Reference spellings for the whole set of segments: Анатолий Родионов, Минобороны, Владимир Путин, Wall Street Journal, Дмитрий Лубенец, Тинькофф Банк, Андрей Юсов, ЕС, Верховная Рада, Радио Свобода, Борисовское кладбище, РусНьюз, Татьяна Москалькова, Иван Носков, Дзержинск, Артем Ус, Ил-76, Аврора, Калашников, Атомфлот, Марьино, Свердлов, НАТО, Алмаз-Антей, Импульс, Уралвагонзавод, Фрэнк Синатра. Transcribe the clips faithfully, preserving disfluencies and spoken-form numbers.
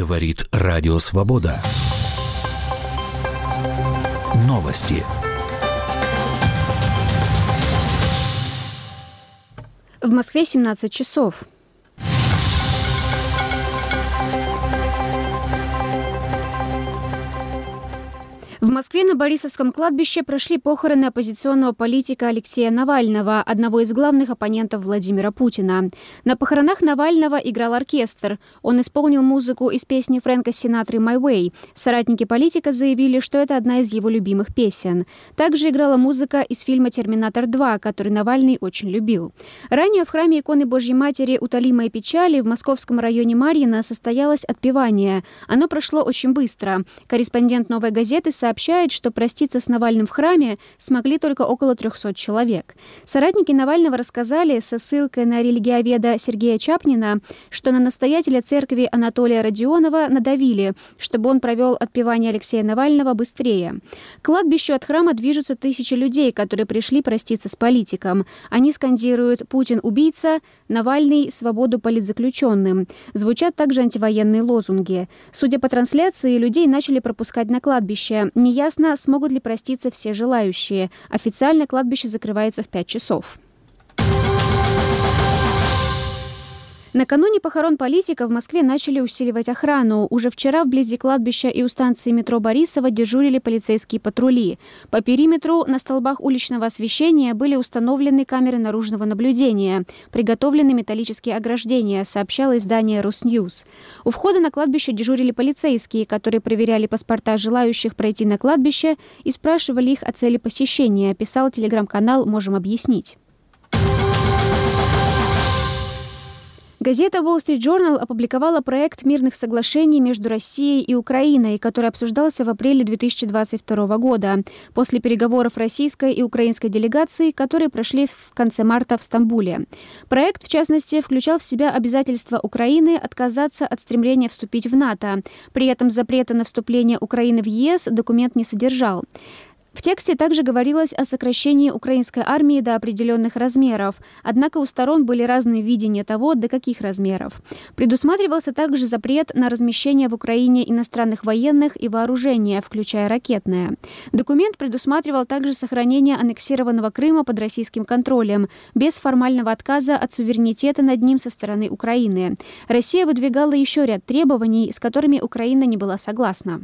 Говорит Радио Свобода. Новости. В Москве семнадцать часов. В Москве на Борисовском кладбище прошли похороны оппозиционного политика Алексея Навального, одного из главных оппонентов Владимира Путина. На похоронах Навального играл оркестр. Он исполнил музыку из песни Фрэнка Синатры «My Way». Соратники политика заявили, что это одна из его любимых песен. Также играла музыка из фильма «Терминатор два», который Навальный очень любил. Ранее в храме иконы Божьей Матери «Утолимой печали» в московском районе Марьино состоялось отпевание. Оно прошло очень быстро. Корреспондент «Новой газеты» сообщил, сообщает, что проститься с Навальным в храме смогли только около трёхсот человек. Соратники Навального рассказали со ссылкой на религиоведа Сергея Чапнина, что на настоятеля церкви Анатолия Родионова надавили, чтобы он провел отпевание Алексея Навального быстрее. К кладбищу от храма движутся тысячи людей, которые пришли проститься с политиком. Они скандируют «Путин – убийца», «Навальный – свободу политзаключенным». Звучат также антивоенные лозунги. Судя по трансляции, людей начали пропускать на кладбище. Неясно, смогут ли проститься все желающие. Официально кладбище закрывается в пять часов. Накануне похорон политика в Москве начали усиливать охрану. Уже вчера вблизи кладбища и у станции метро Борисова дежурили полицейские патрули. По периметру на столбах уличного освещения были установлены камеры наружного наблюдения. Приготовлены металлические ограждения, сообщало издание «РусНьюз». У входа на кладбище дежурили полицейские, которые проверяли паспорта желающих пройти на кладбище и спрашивали их о цели посещения, писал телеграм-канал «Можем объяснить». Газета Wall Street Journal опубликовала проект мирных соглашений между Россией и Украиной, который обсуждался в апреле две тысячи двадцать второго года, после переговоров российской и украинской делегаций, которые прошли в конце марта в Стамбуле. Проект, в частности, включал в себя обязательства Украины отказаться от стремления вступить в НАТО. При этом запрета на вступление Украины в ЕС документ не содержал. В тексте также говорилось о сокращении украинской армии до определенных размеров, однако у сторон были разные видения того, до каких размеров. Предусматривался также запрет на размещение в Украине иностранных военных и вооружения, включая ракетное. Документ предусматривал также сохранение аннексированного Крыма под российским контролем, без формального отказа от суверенитета над ним со стороны Украины. Россия выдвигала еще ряд требований, с которыми Украина не была согласна.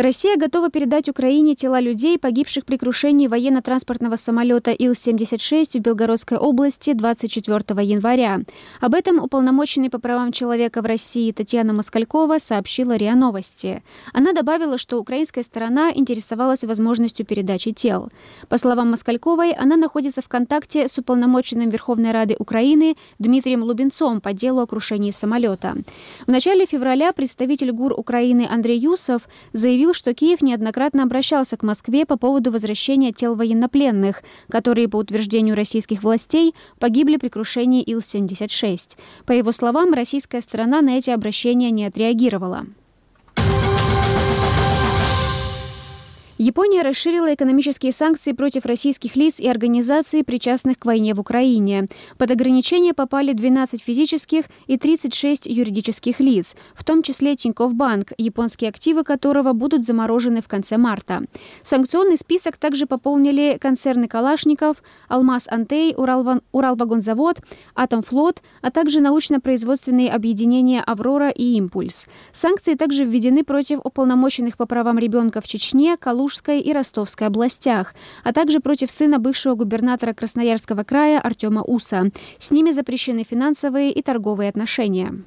Россия готова передать Украине тела людей, погибших при крушении военно-транспортного самолета Ил семьдесят шесть в Белгородской области двадцать четвёртого января. Об этом уполномоченный по правам человека в России Татьяна Москалькова сообщила РИА Новости. Она добавила, что украинская сторона интересовалась возможностью передачи тел. По словам Москальковой, она находится в контакте с уполномоченным Верховной Рады Украины Дмитрием Лубенцом по делу о крушении самолета. В начале февраля представитель ГУР Украины Андрей Юсов заявил, что Киев неоднократно обращался к Москве по поводу возвращения тел военнопленных, которые, по утверждению российских властей, погибли при крушении Ил семьдесят шесть. По его словам, российская сторона на эти обращения не отреагировала. Япония расширила экономические санкции против российских лиц и организаций, причастных к войне в Украине. Под ограничения попали двенадцать физических и тридцать шесть юридических лиц, в том числе Тинькофф Банк, японские активы которого будут заморожены в конце марта. Санкционный список также пополнили концерны «Калашников», «Алмаз-Антей», «Уралвагонзавод», «Атомфлот», а также научно-производственные объединения «Аврора» и «Импульс». Санкции также введены против уполномоченных по правам ребенка в Чечне, Калужской и Ростовской областях, а также против сына бывшего губернатора Красноярского края Артема Уса. С ними запрещены финансовые и торговые отношения.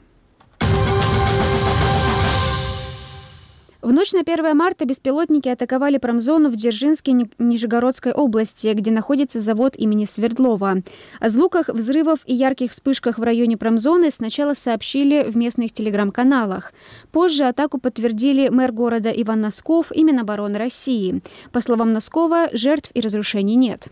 В ночь на первое марта беспилотники атаковали промзону в Дзержинске Нижегородской области, где находится завод имени Свердлова. О звуках взрывов и ярких вспышках в районе промзоны сначала сообщили в местных телеграм-каналах. Позже атаку подтвердили мэр города Иван Носков и Минобороны России. По словам Носкова, жертв и разрушений нет.